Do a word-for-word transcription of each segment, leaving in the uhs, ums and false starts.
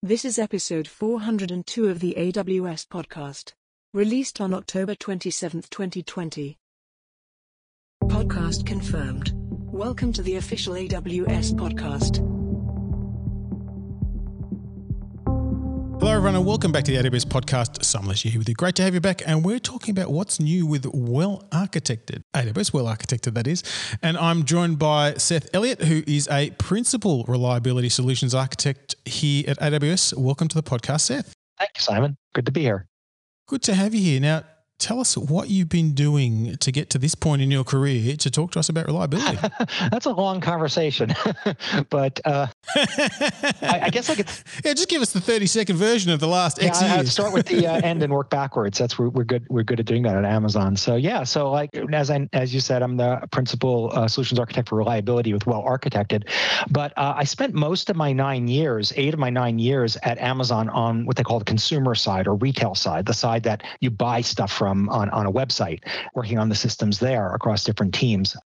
This is episode four hundred two of the A W S podcast, released on October twenty-seventh, twenty twenty. Podcast confirmed. Welcome to the official A W S podcast. Hello everyone and welcome back to the A W S podcast. Sam Lesher here with you. Great to have you back, and we're talking about what's new with Well Architected, A W S Well Architected that is, and I'm joined by Seth Elliott, who is a Principal Reliability Solutions Architect here at A W S. Welcome to the podcast, Seth. Thank you, Simon. Good to be here. Good to have you here. Now, tell us what you've been doing to get to this point in your career to talk to us about reliability. That's a long conversation, but uh, I, I guess I could. Yeah, just give us the thirty-second version of the last yeah, X years. I'd start with the uh, end and work backwards. That's where we're good. We're good at doing that at Amazon. So yeah, so like as I, as you said, I'm the principal uh, solutions architect for reliability with Well Architected. But uh, I spent most of my nine years, eight of my nine years at Amazon on what they call the consumer side or retail side, the side that you buy stuff from. From on, on a website, working on the systems there across different teams.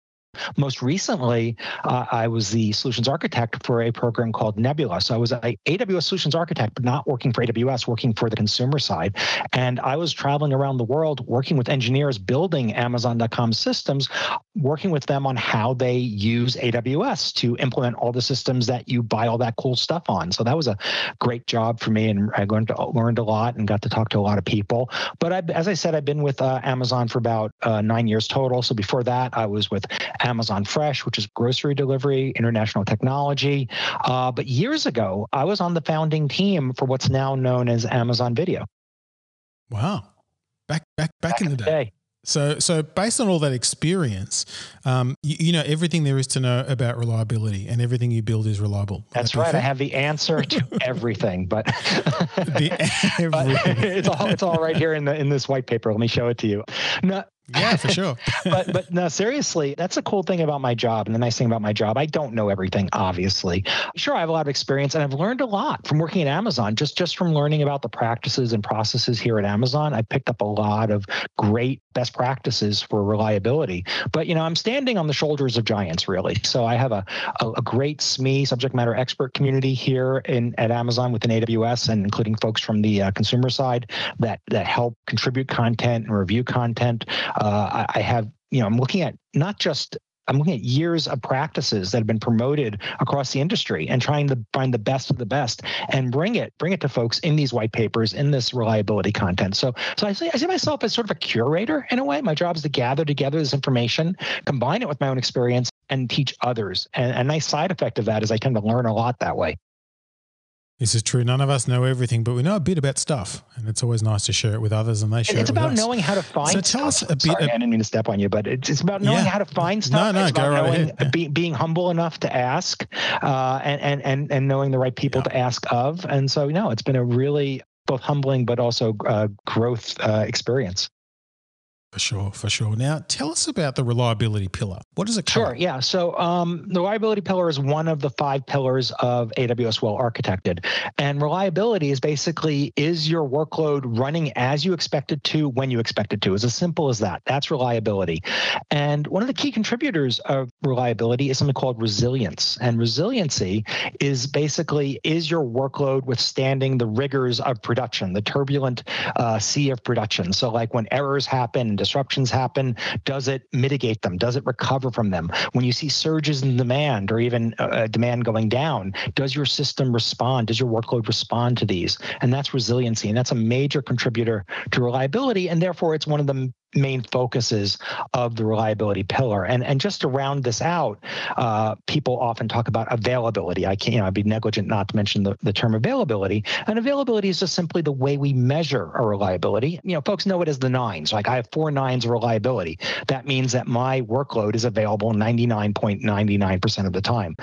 Most recently, uh, I was the solutions architect for a program called Nebula. So I was an A W S solutions architect, but not working for A W S, working for the consumer side. And I was traveling around the world, working with engineers building Amazon dot com systems, working with them on how they use A W S to implement all the systems that you buy all that cool stuff on. So that was a great job for me, and I learned, learned a lot and got to talk to a lot of people. But I, as I said, I've been with uh, Amazon for about uh, nine years total. So before that, I was with Amazon Fresh, which is grocery delivery, international technology. Uh, but years ago, I was on the founding team for what's now known as Amazon Video. Wow. Back back back, back in the day. day. So so based on all that experience, um, you, you know everything there is to know about reliability, and everything you build is reliable. That's right. I have the answer to everything, but, the everything. but it's all it's all right here in the in this white paper. Let me show it to you. No. Yeah, for sure. but but no, seriously, that's a cool thing about my job. And the nice thing about my job, I don't know everything, obviously. Sure, I have a lot of experience, and I've learned a lot from working at Amazon, just, just from learning about the practices and processes here at Amazon. I picked up a lot of great best practices for reliability. But, you know, I'm standing on the shoulders of giants, really. So I have a, a, a great S M E, subject matter expert community here in at Amazon within A W S, and including folks from the uh, consumer side that, that help contribute content and review content. Uh, I have, you know, I'm looking at not just, I'm looking at years of practices that have been promoted across the industry and trying to find the best of the best and bring it, bring it to folks in these white papers, in this reliability content. So, so I see, I see myself as sort of a curator in a way. My job is to gather together this information, combine it with my own experience, and teach others. And a nice side effect of that is I tend to learn a lot that way. This is true. None of us know everything, but we know a bit about stuff, and it's always nice to share it with others, and they share it with us. It's about knowing how to find stuff. So tell us a bit. Sorry, I didn't mean to step on you, but it's, it's about knowing how to find stuff. No, no, go right ahead. Be, being humble enough to ask, uh, and, and, and, and knowing the right people to ask of. And so, you know, it's been a really both humbling, but also uh, growth uh, experience. For sure, for sure. Now, tell us about the reliability pillar. What does it cover? Sure, yeah. So um, the reliability pillar is one of the five pillars of A W S Well Architected. And reliability is basically, is your workload running as you expect it to, when you expect it to? It's as simple as that. That's reliability. And one of the key contributors of reliability is something called resilience. And resiliency is basically, is your workload withstanding the rigors of production, the turbulent uh, sea of production? So like when errors happen, disruptions happen, does it mitigate them? Does it recover from them? When you see surges in demand or even uh, demand going down, does your system respond? Does your workload respond to these? And that's resiliency. And that's a major contributor to reliability. And therefore, it's one of the main focuses of the reliability pillar. And and just to round this out, uh, people often talk about availability. I can't, you know, I'd be negligent not to mention the, the term availability. And availability is just simply the way we measure our reliability. You know, folks know it as the nines. Like I have four nines of reliability. That means that my workload is available ninety-nine point nine nine percent of the time.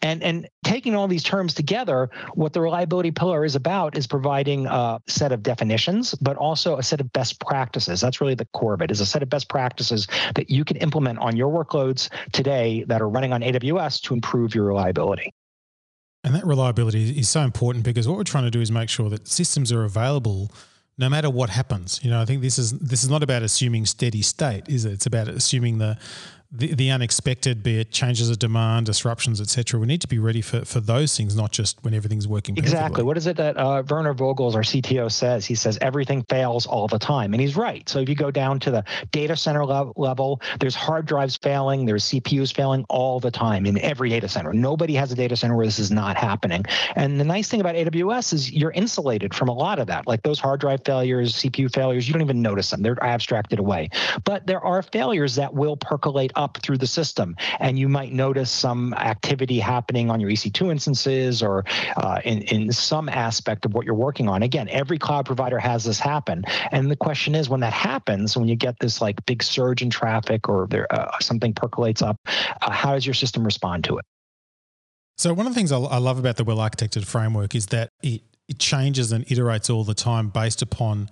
And and taking all these terms together, what the reliability pillar is about is providing a set of definitions, but also a set of best practices. That's really the core of it, is a set of best practices that you can implement on your workloads today that are running on A W S to improve your reliability. And that reliability is so important, because what we're trying to do is make sure that systems are available no matter what happens. You know, I think this is this is not about assuming steady state, is it? It's about assuming the the, the unexpected, be it changes of demand, disruptions, et cetera. We need to be ready for, for those things, not just when everything's working perfectly. Exactly. What is it that uh, Werner Vogels, our C T O, says? He says everything fails all the time, and he's right. So if you go down to the data center le- level, there's hard drives failing, there's C P Us failing all the time in every data center. Nobody has a data center where this is not happening. And the nice thing about A W S is you're insulated from a lot of that. Like those hard drive failures, C P U failures, you don't even notice them. They're abstracted away. But there are failures that will percolate up through the system, and you might notice some activity happening on your E C two instances or uh, in, in some aspect of what you're working on. Again, every cloud provider has this happen. And the question is, when that happens, when you get this like big surge in traffic or there, uh, something percolates up, uh, how does your system respond to it? So one of the things I, I love about the well-architected framework is that it, it changes and iterates all the time based upon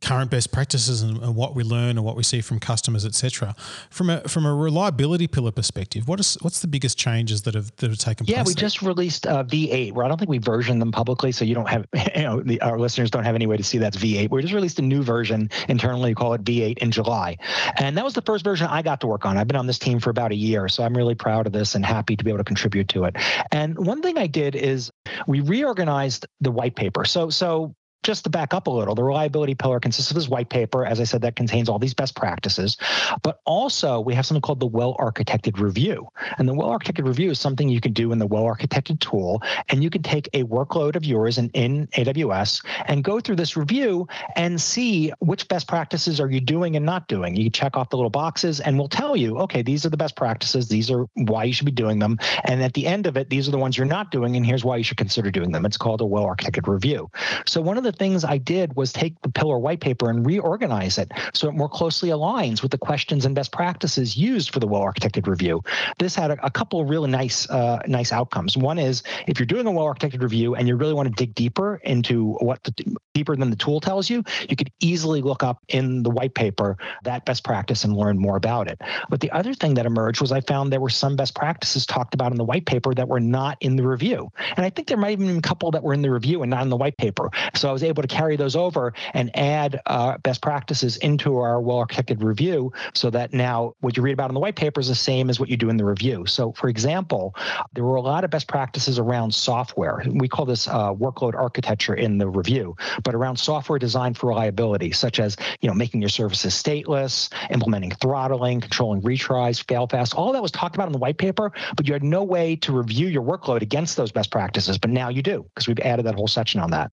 current best practices and, and what we learn and what we see from customers, et cetera. From a from a reliability pillar perspective, what is what's the biggest changes that have that have taken yeah, place? Yeah, we there? just released uh, V eight, where I don't think we versioned them publicly, so you don't have you know the, our listeners don't have any way to see that's V eight. We just released a new version internally, we call it V eight in July, and that was the first version I got to work on. I've been on this team for about a year, so I'm really proud of this and happy to be able to contribute to it. And one thing I did is we reorganized the white paper. So so. Just to back up a little, the reliability pillar consists of this white paper, as I said, that contains all these best practices, but also we have something called the well-architected review. And the well-architected review is something you can do in the well-architected tool, and you can take a workload of yours in, in A W S and go through this review and see which best practices are you doing and not doing. You check off the little boxes and we'll tell you, okay, these are the best practices, these are why you should be doing them, and at the end of it, these are the ones you're not doing, and here's why you should consider doing them. It's called a well-architected review. So one of the things I did was take the pillar white paper and reorganize it so it more closely aligns with the questions and best practices used for the well-architected review. This had a, a couple of really nice uh, nice outcomes. One is if you're doing a well-architected review and you really want to dig deeper into what the, deeper than the tool tells you, you could easily look up in the white paper that best practice and learn more about it. But the other thing that emerged was I found there were some best practices talked about in the white paper that were not in the review. And I think there might even be a couple that were in the review and not in the white paper. So I was able to carry those over and add uh, best practices into our well-architected review so that now what you read about in the white paper is the same as what you do in the review. So, for example, there were a lot of best practices around software. We call this uh, workload architecture in the review, but around software design for reliability, such as you know making your services stateless, implementing throttling, controlling retries, fail-fast. All that was talked about in the white paper, but you had no way to review your workload against those best practices, but now you do because we've added that whole section on that.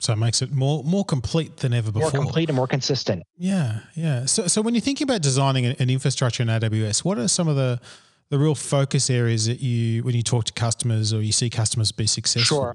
So it makes it more more complete than ever before. More complete and more consistent. Yeah, yeah. So so when you're thinking about designing an, an infrastructure in A W S, what are some of the the real focus areas that you, when you talk to customers or you see customers be successful? Sure.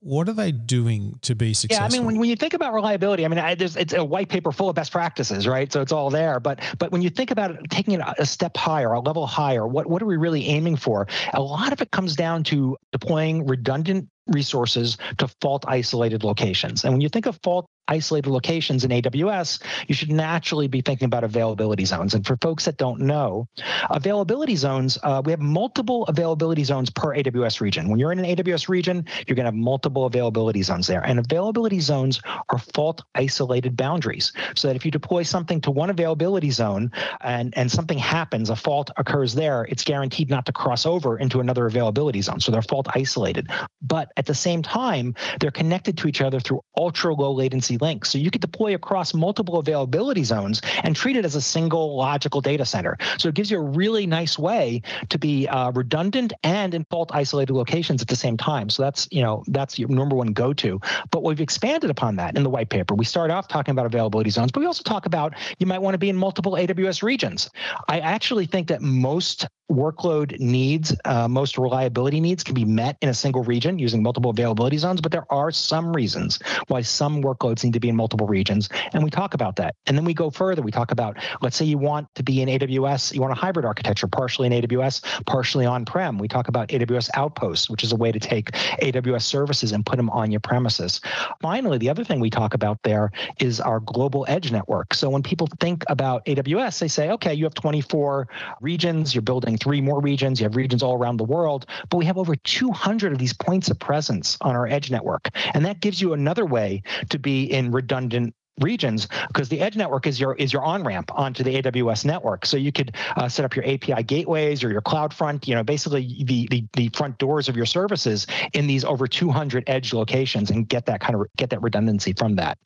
What are they doing to be successful? Yeah, I mean, when, when you think about reliability, I mean, I, there's, it's a white paper full of best practices, right? So it's all there. But but when you think about it, taking it a step higher, a level higher, what, what are we really aiming for? A lot of it comes down to deploying redundant resources to fault-isolated locations. And when you think of fault isolated locations in A W S, you should naturally be thinking about availability zones. And for folks that don't know, availability zones, uh, we have multiple availability zones per A W S region. When you're in an A W S region, you're going to have multiple availability zones there. And availability zones are fault-isolated boundaries. So that if you deploy something to one availability zone and, and something happens, a fault occurs there, it's guaranteed not to cross over into another availability zone. So they're fault-isolated. But at the same time, they're connected to each other through ultra-low latency links. So you could deploy across multiple availability zones and treat it as a single logical data center. So it gives you a really nice way to be uh, redundant and in fault isolated locations at the same time. So that's, you know, that's your number one go-to. But we've expanded upon that in the white paper. We start off talking about availability zones, but we also talk about you might want to be in multiple A W S regions. I actually think that most workload needs, uh, most reliability needs can be met in a single region using multiple availability zones, but there are some reasons why some workloads need to be in multiple regions, and we talk about that. And then we go further. We talk about, let's say you want to be in A W S, you want a hybrid architecture, partially in A W S, partially on-prem. We talk about A W S Outposts, which is a way to take A W S services and put them on your premises. Finally, the other thing we talk about there is our global edge network. So when people think about A W S, they say, okay, you have twenty-four regions, you're building three more regions, you have regions all around the world, but we have over two hundred of these points of presence on our edge network. And that gives you another way to be in redundant regions, because the edge network is your is your on-ramp onto the A W S network. So you could uh, set up your A P I gateways or your CloudFront, you know, basically the, the the front doors of your services in these over two hundred edge locations, and get that kind of get that redundancy from that.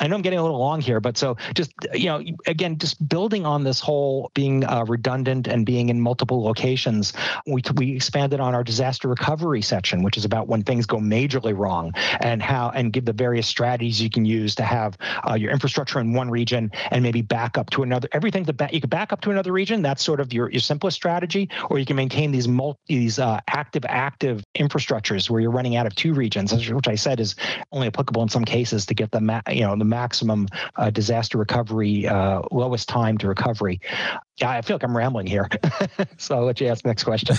I know I'm getting a little long here, but so just, you know, again, just building on this whole being uh, redundant and being in multiple locations, we we expanded on our disaster recovery section, which is about when things go majorly wrong, and how, and give the various strategies you can use to have uh, your infrastructure in one region and maybe back up to another. Everything that back, you can back up to another region. That's sort of your, your simplest strategy, or you can maintain these multi these uh, active active infrastructures where you're running out of two regions, which I said is only applicable in some cases to get the ma- you know the maximum uh, disaster recovery, uh, lowest time to recovery. Yeah, I feel like I'm rambling here, so I'll let you ask the next question.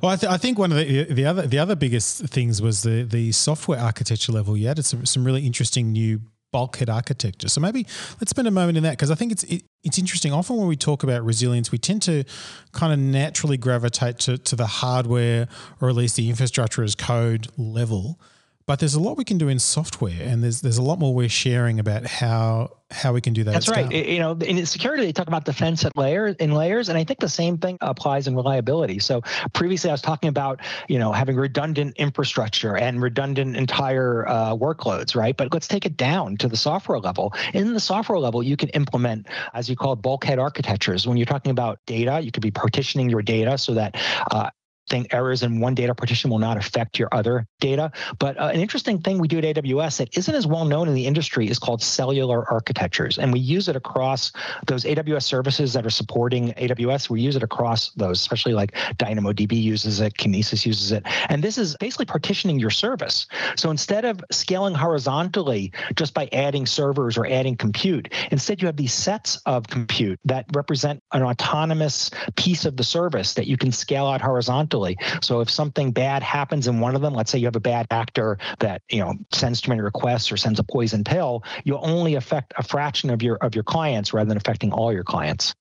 Well, I, th- I think one of the the other the other biggest things was the the software architecture level. You added some some really interesting new bulkhead architecture. So maybe let's spend a moment in that, because I think it's it, it's interesting. Often when we talk about resilience, we tend to kind of naturally gravitate to to the hardware, or at least the infrastructure as code level. But there's a lot we can do in software, and there's there's a lot more we're sharing about how how we can do that. That's right. It, you know, in security, they talk about defense at layer in layers, and I think the same thing applies in reliability. So previously, I was talking about you know having redundant infrastructure and redundant entire uh, workloads, right? But let's take it down to the software level. In the software level, you can implement, as you call it, bulkhead architectures. When you're talking about data, you could be partitioning your data so that Uh, Thing, errors in one data partition will not affect your other data. But uh, an interesting thing we do at A W S that isn't as well known in the industry is called cellular architectures. And we use it across those A W S services that are supporting A W S. We use it across those, especially like DynamoDB uses it, Kinesis uses it. And this is basically partitioning your service. So instead of scaling horizontally just by adding servers or adding compute, instead you have these sets of compute that represent an autonomous piece of the service that you can scale out horizontally. So if something bad happens in one of them, let's say you have a bad actor that you know sends too many requests or sends a poison pill, you'll only affect a fraction of your of your clients rather than affecting all your clients.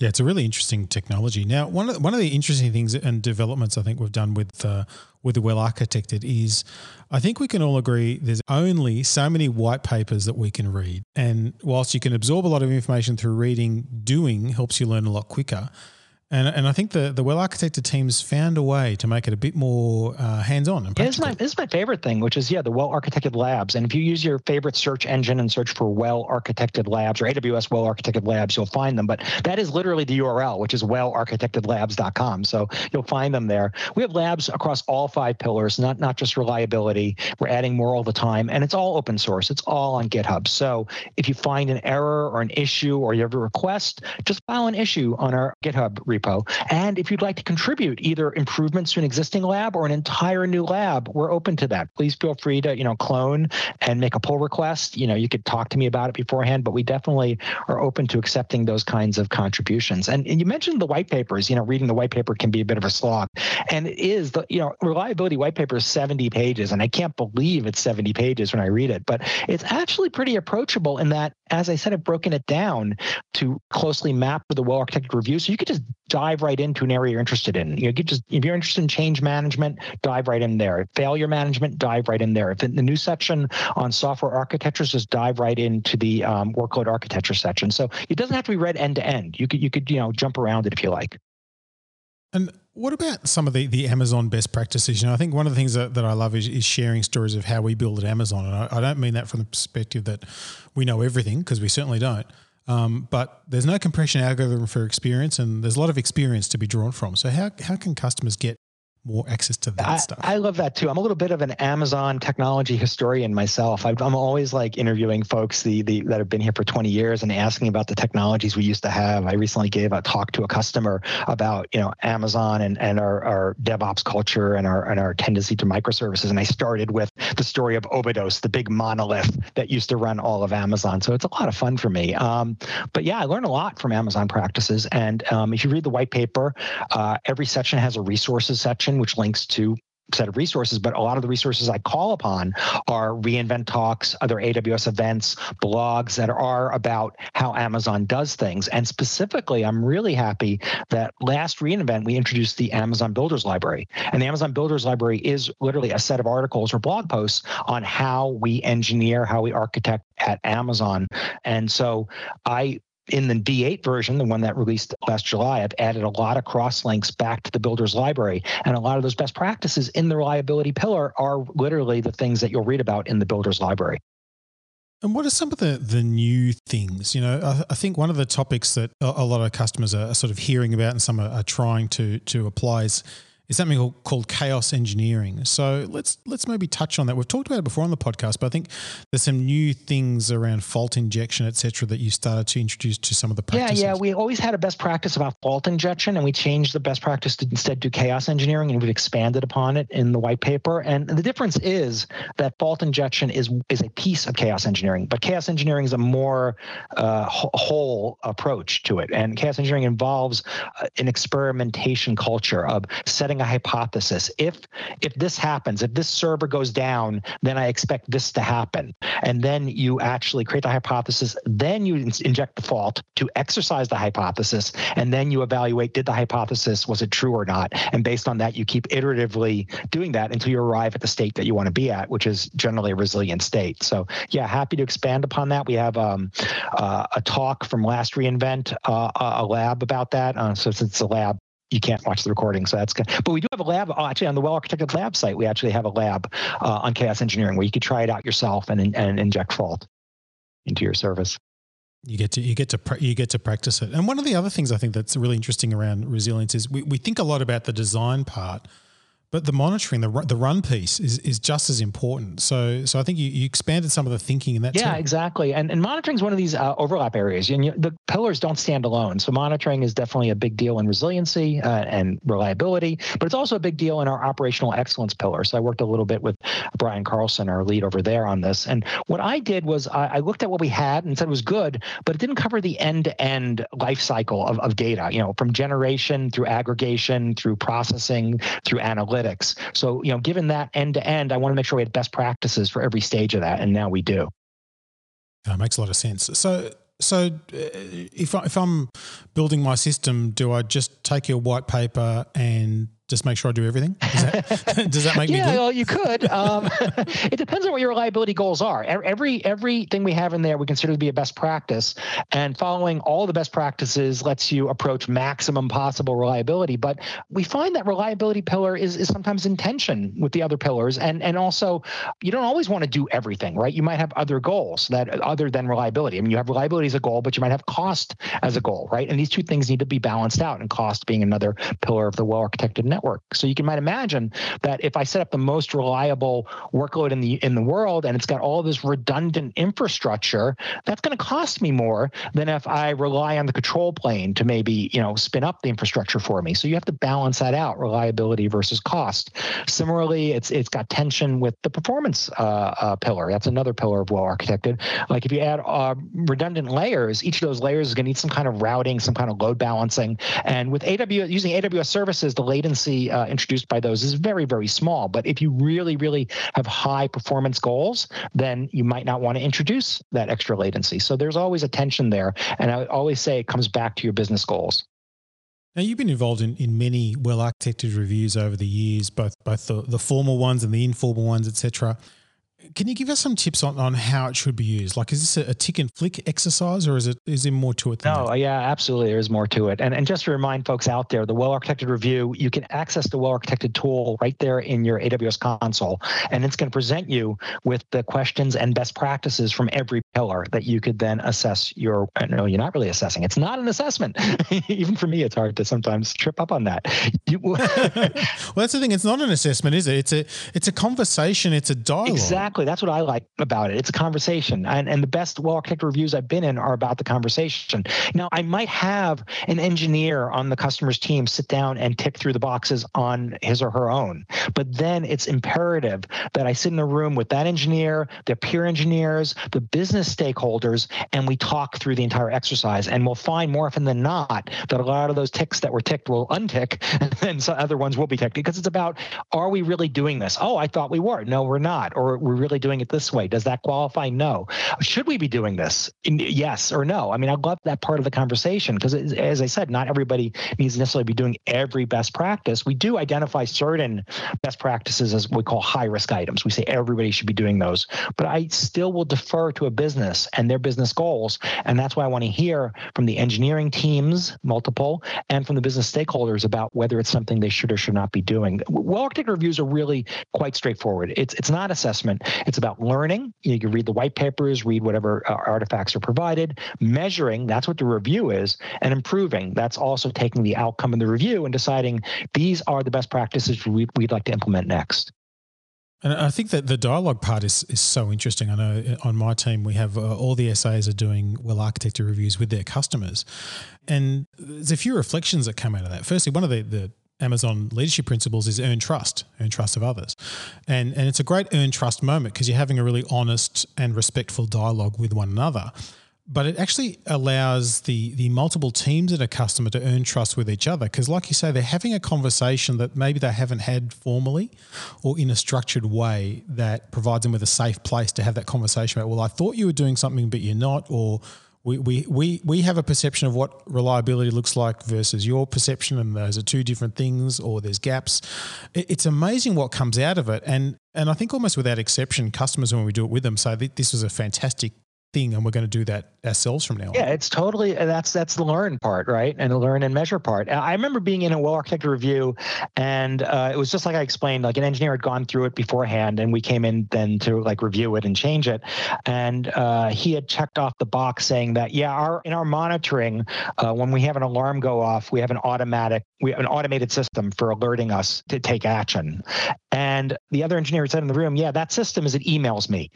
Yeah, it's a really interesting technology. Now, one of the, one of the interesting things and developments I think we've done with uh, with the Well Architected is, I think we can all agree there's only so many white papers that we can read, and whilst you can absorb a lot of information through reading, doing helps you learn a lot quicker. And and I think the, the well-architected teams found a way to make it a bit more uh, hands-on and practical. This is my, this is my favorite thing, which is, yeah, the well-architected labs. And if you use your favorite search engine and search for well-architected labs or A W S well-architected labs, you'll find them. But that is literally the U R L, which is well architected labs dot com. So you'll find them there. We have labs across all five pillars, not, not just reliability. We're adding more all the time. And it's all open source. It's all on GitHub. So if you find an error or an issue or you have a request, just file an issue on our GitHub repo. And if you'd like to contribute either improvements to an existing lab or an entire new lab, we're open to that. Please feel free to, you know, clone and make a pull request. You know, you could talk to me about it beforehand, but we definitely are open to accepting those kinds of contributions. And, and you mentioned the white papers. You know, reading the white paper can be a bit of a slog. And it is, the, you know, reliability white paper is seventy pages, and I can't believe it's seventy pages when I read it. But it's actually pretty approachable in that, as I said, I've broken it down to closely map with the well-architected review. So you could just dive right into an area you're interested in. You know, you just, if you're interested in change management, dive right in there. Failure management, dive right in there. If in the new section on software architectures, just dive right into the um, workload architecture section. So it doesn't have to be read end to end. You could, you could, you know, jump around it if you like. And what about some of the, the Amazon best practices? You know, I think one of the things that, that I love is, is sharing stories of how we build at Amazon. And I, I don't mean that from the perspective that we know everything, because we certainly don't. Um, but there's no compression algorithm for experience, and there's a lot of experience to be drawn from. So how how can customers get more access to that I, stuff? I love that too. I'm a little bit of an Amazon technology historian myself. I've, I'm always like interviewing folks the, the that have been here for twenty years and asking about the technologies we used to have. I recently gave a talk to a customer about you know Amazon and, and our, our DevOps culture and our and our tendency to microservices. And I started with the story of Obidos, the big monolith that used to run all of Amazon. So it's a lot of fun for me. Um, but yeah, I learned a lot from Amazon practices. And um, if you read the white paper, uh, every section has a resources section, which links to set of resources, but a lot of the resources I call upon are reInvent talks, other A W S events, blogs that are about how Amazon does things. And specifically, I'm really happy that last reInvent, we introduced the Amazon Builders Library. And the Amazon Builders Library is literally a set of articles or blog posts on how we engineer, how we architect at Amazon. And so I... in the V eight version, the one that released last July, I've added a lot of cross-links back to the Builders Library. And a lot of those best practices in the reliability pillar are literally the things that you'll read about in the Builders Library. And what are some of the, the new things? You know, I, I think one of the topics that a, a lot of customers are sort of hearing about and some are, are trying to, to apply is, is something called chaos engineering. So let's let's maybe touch on that. We've talked about it before on the podcast, but I think there's some new things around fault injection, et cetera, that you started to introduce to some of the practices. Yeah, yeah. We always had a best practice about fault injection, and we changed the best practice to instead do chaos engineering, and we've expanded upon it in the white paper. And the difference is that fault injection is, is a piece of chaos engineering, but chaos engineering is a more uh, whole approach to it. And chaos engineering involves an experimentation culture of setting a hypothesis. If if this happens, if this server goes down, then I expect this to happen. And then you actually create the hypothesis, then you in- inject the fault to exercise the hypothesis, and then you evaluate, did the hypothesis, was it true or not? And based on that, you keep iteratively doing that until you arrive at the state that you want to be at, which is generally a resilient state. So yeah, happy to expand upon that. We have um, uh, a talk from last reInvent, uh, a lab about that. Uh, so it's a lab. You can't watch the recording, so that's good. But we do have a lab, actually, on the Well Architected Lab site. We actually have a lab uh, on chaos engineering where you could try it out yourself and and inject fault into your service. You get to you get to pra- you get to practice it. And one of the other things I think that's really interesting around resilience is we, we think a lot about the design part, but the monitoring, the run, the run piece is is just as important. So so I think you, you expanded some of the thinking in that yeah, too. Yeah, exactly. And and monitoring is one of these uh, overlap areas. And you know, the pillars don't stand alone. So monitoring is definitely a big deal in resiliency uh, and reliability, but it's also a big deal in our operational excellence pillar. So I worked a little bit with Brian Carlson, our lead over there on this. And what I did was I, I looked at what we had and said it was good, but it didn't cover the end-to-end life cycle of, of data, you know, from generation through aggregation, through processing, through analytics. So, you know, given that end to end, I want to make sure we had best practices for every stage of that, and now we do. That makes a lot of sense. So, so if I, if I'm building my system, do I just take your white paper and just make sure I do everything? Is that, does that make yeah, me good? Yeah, well, you could. Um, it depends on what your reliability goals are. Every everything we have in there we consider to be a best practice, and following all the best practices lets you approach maximum possible reliability. But we find that reliability pillar is, is sometimes in tension with the other pillars, and, and also you don't always want to do everything, right? You might have other goals that other than reliability. I mean, you have reliability as a goal, but you might have cost as a goal, right? And these two things need to be balanced out, and cost being another pillar of the well-architected network. Network. So you can might imagine that if I set up the most reliable workload in the in the world and it's got all this redundant infrastructure, that's going to cost me more than if I rely on the control plane to maybe, you know, spin up the infrastructure for me. So you have to balance that out, reliability versus cost. Similarly, it's it's got tension with the performance uh, uh, pillar. That's another pillar of well-architected. Like if you add uh, redundant layers, each of those layers is going to need some kind of routing, some kind of load balancing. And with A W S, using A W S services, the latency Uh, introduced by those is very, very small. But if you really, really have high performance goals, then you might not want to introduce that extra latency. So there's always a tension there. And I would always say it comes back to your business goals. Now, you've been involved in, in many well-architected reviews over the years, both both the, the formal ones and the informal ones, et cetera. Can you give us some tips on, on how it should be used? Like, is this a tick and flick exercise, or is it is there more to it than that? No, yeah, absolutely. There is more to it. And and just to remind folks out there, the well-architected review, you can access the well-architected tool right there in your A W S console, and it's going to present you with the questions and best practices from every pillar that you could then assess your, no, you're not really assessing. It's not an assessment. Even for me, it's hard to sometimes trip up on that. Well, that's the thing. It's not an assessment, is it? It's a, it's a conversation. It's a dialogue. Exactly. Exactly. That's what I like about it. It's a conversation. And, and the best well-architected reviews I've been in are about the conversation. Now, I might have an engineer on the customer's team sit down and tick through the boxes on his or her own. But then it's imperative that I sit in a room with that engineer, their peer engineers, the business business stakeholders, and we talk through the entire exercise. And we'll find more often than not that a lot of those ticks that were ticked will untick, and then some other ones will be ticked, because it's about, are we really doing this? Oh, I thought we were. No, we're not. Or we're really doing it this way. Does that qualify? No. Should we be doing this? Yes or no? I mean, I love that part of the conversation, because as I said, not everybody needs to necessarily be doing every best practice. We do identify certain best practices as what we call high-risk items. We say everybody should be doing those, but I still will defer to a business and their business goals. And that's why I want to hear from the engineering teams, multiple, and from the business stakeholders about whether it's something they should or should not be doing. Well-architected reviews are really quite straightforward. It's it's not assessment. It's about learning. You can read the white papers, read whatever uh, artifacts are provided, measuring, that's what the review is, and improving. That's also taking the outcome of the review and deciding these are the best practices we, we'd like to implement next. And I think that the dialogue part is, is so interesting. I know on my team, we have uh, all the S As are doing well-architected reviews with their customers. And there's a few reflections that come out of that. Firstly, one of the, the Amazon leadership principles is earn trust, earn trust of others. And, and it's a great earn trust moment, because you're having a really honest and respectful dialogue with one another. But it actually allows the the multiple teams at a customer to earn trust with each other, because like you say, they're having a conversation that maybe they haven't had formally or in a structured way that provides them with a safe place to have that conversation about, well, I thought you were doing something, but you're not, or we we we, we have a perception of what reliability looks like versus your perception, and those are two different things, or there's gaps. It, it's amazing what comes out of it. And, and I think almost without exception, customers, when we do it with them, say that this was a fantastic thing and we're going to do that ourselves from now on. Yeah, it's totally, that's that's the learn part, right? And the learn and measure part. I remember being in a well-architected review, and uh, it was just like I explained, like an engineer had gone through it beforehand, and we came in then to like review it and change it. And uh, he had checked off the box saying that, yeah, our in our monitoring, uh, when we have an alarm go off, we have an automatic, we have an automated system for alerting us to take action. And the other engineer said in the room, yeah, that system is it emails me.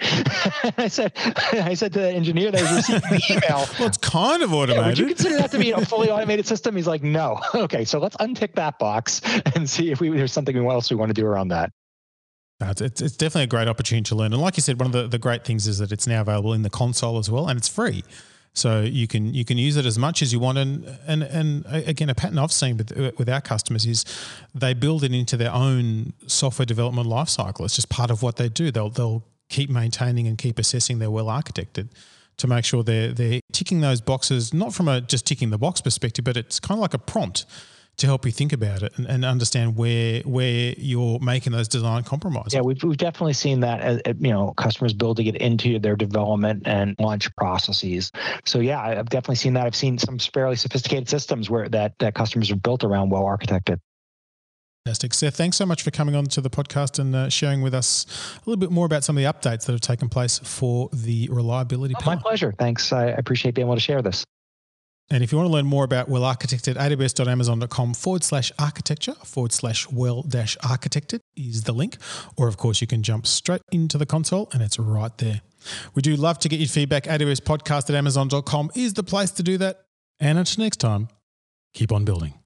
I said, I said to the engineer that was receiving the email, well, it's kind of automated. Yeah, would you consider that to be a fully automated system? He's like, no. Okay, so let's untick that box and see if we, there's something else we want to do around that. It's, it's definitely a great opportunity to learn. And like you said, one of the, the great things is that it's now available in the console as well, and it's free. So you can you can use it as much as you want. And and, and again, a pattern I've seen with, with our customers is they build it into their own software development lifecycle. It's just part of what they do. They'll they'll keep maintaining and keep assessing their well-architected to make sure they're, they're ticking those boxes, not from a just ticking the box perspective, but it's kind of like a prompt to help you think about it and, and understand where where you're making those design compromises. Yeah, we've, we've definitely seen that, as, you know, customers building it into their development and launch processes. So yeah, I've definitely seen that. I've seen some fairly sophisticated systems where that, that customers have built around well-architected. Fantastic. Seth, thanks so much for coming on to the podcast and uh, sharing with us a little bit more about some of the updates that have taken place for the reliability part. Oh, my pleasure. Thanks. I appreciate being able to share this. And if you want to learn more about Well Architected, aws.amazon.com forward slash architecture forward slash well dash architected is the link. Or, of course, you can jump straight into the console and it's right there. We do love to get your feedback. A W S podcast at amazon dot com is the place to do that. And until next time, keep on building.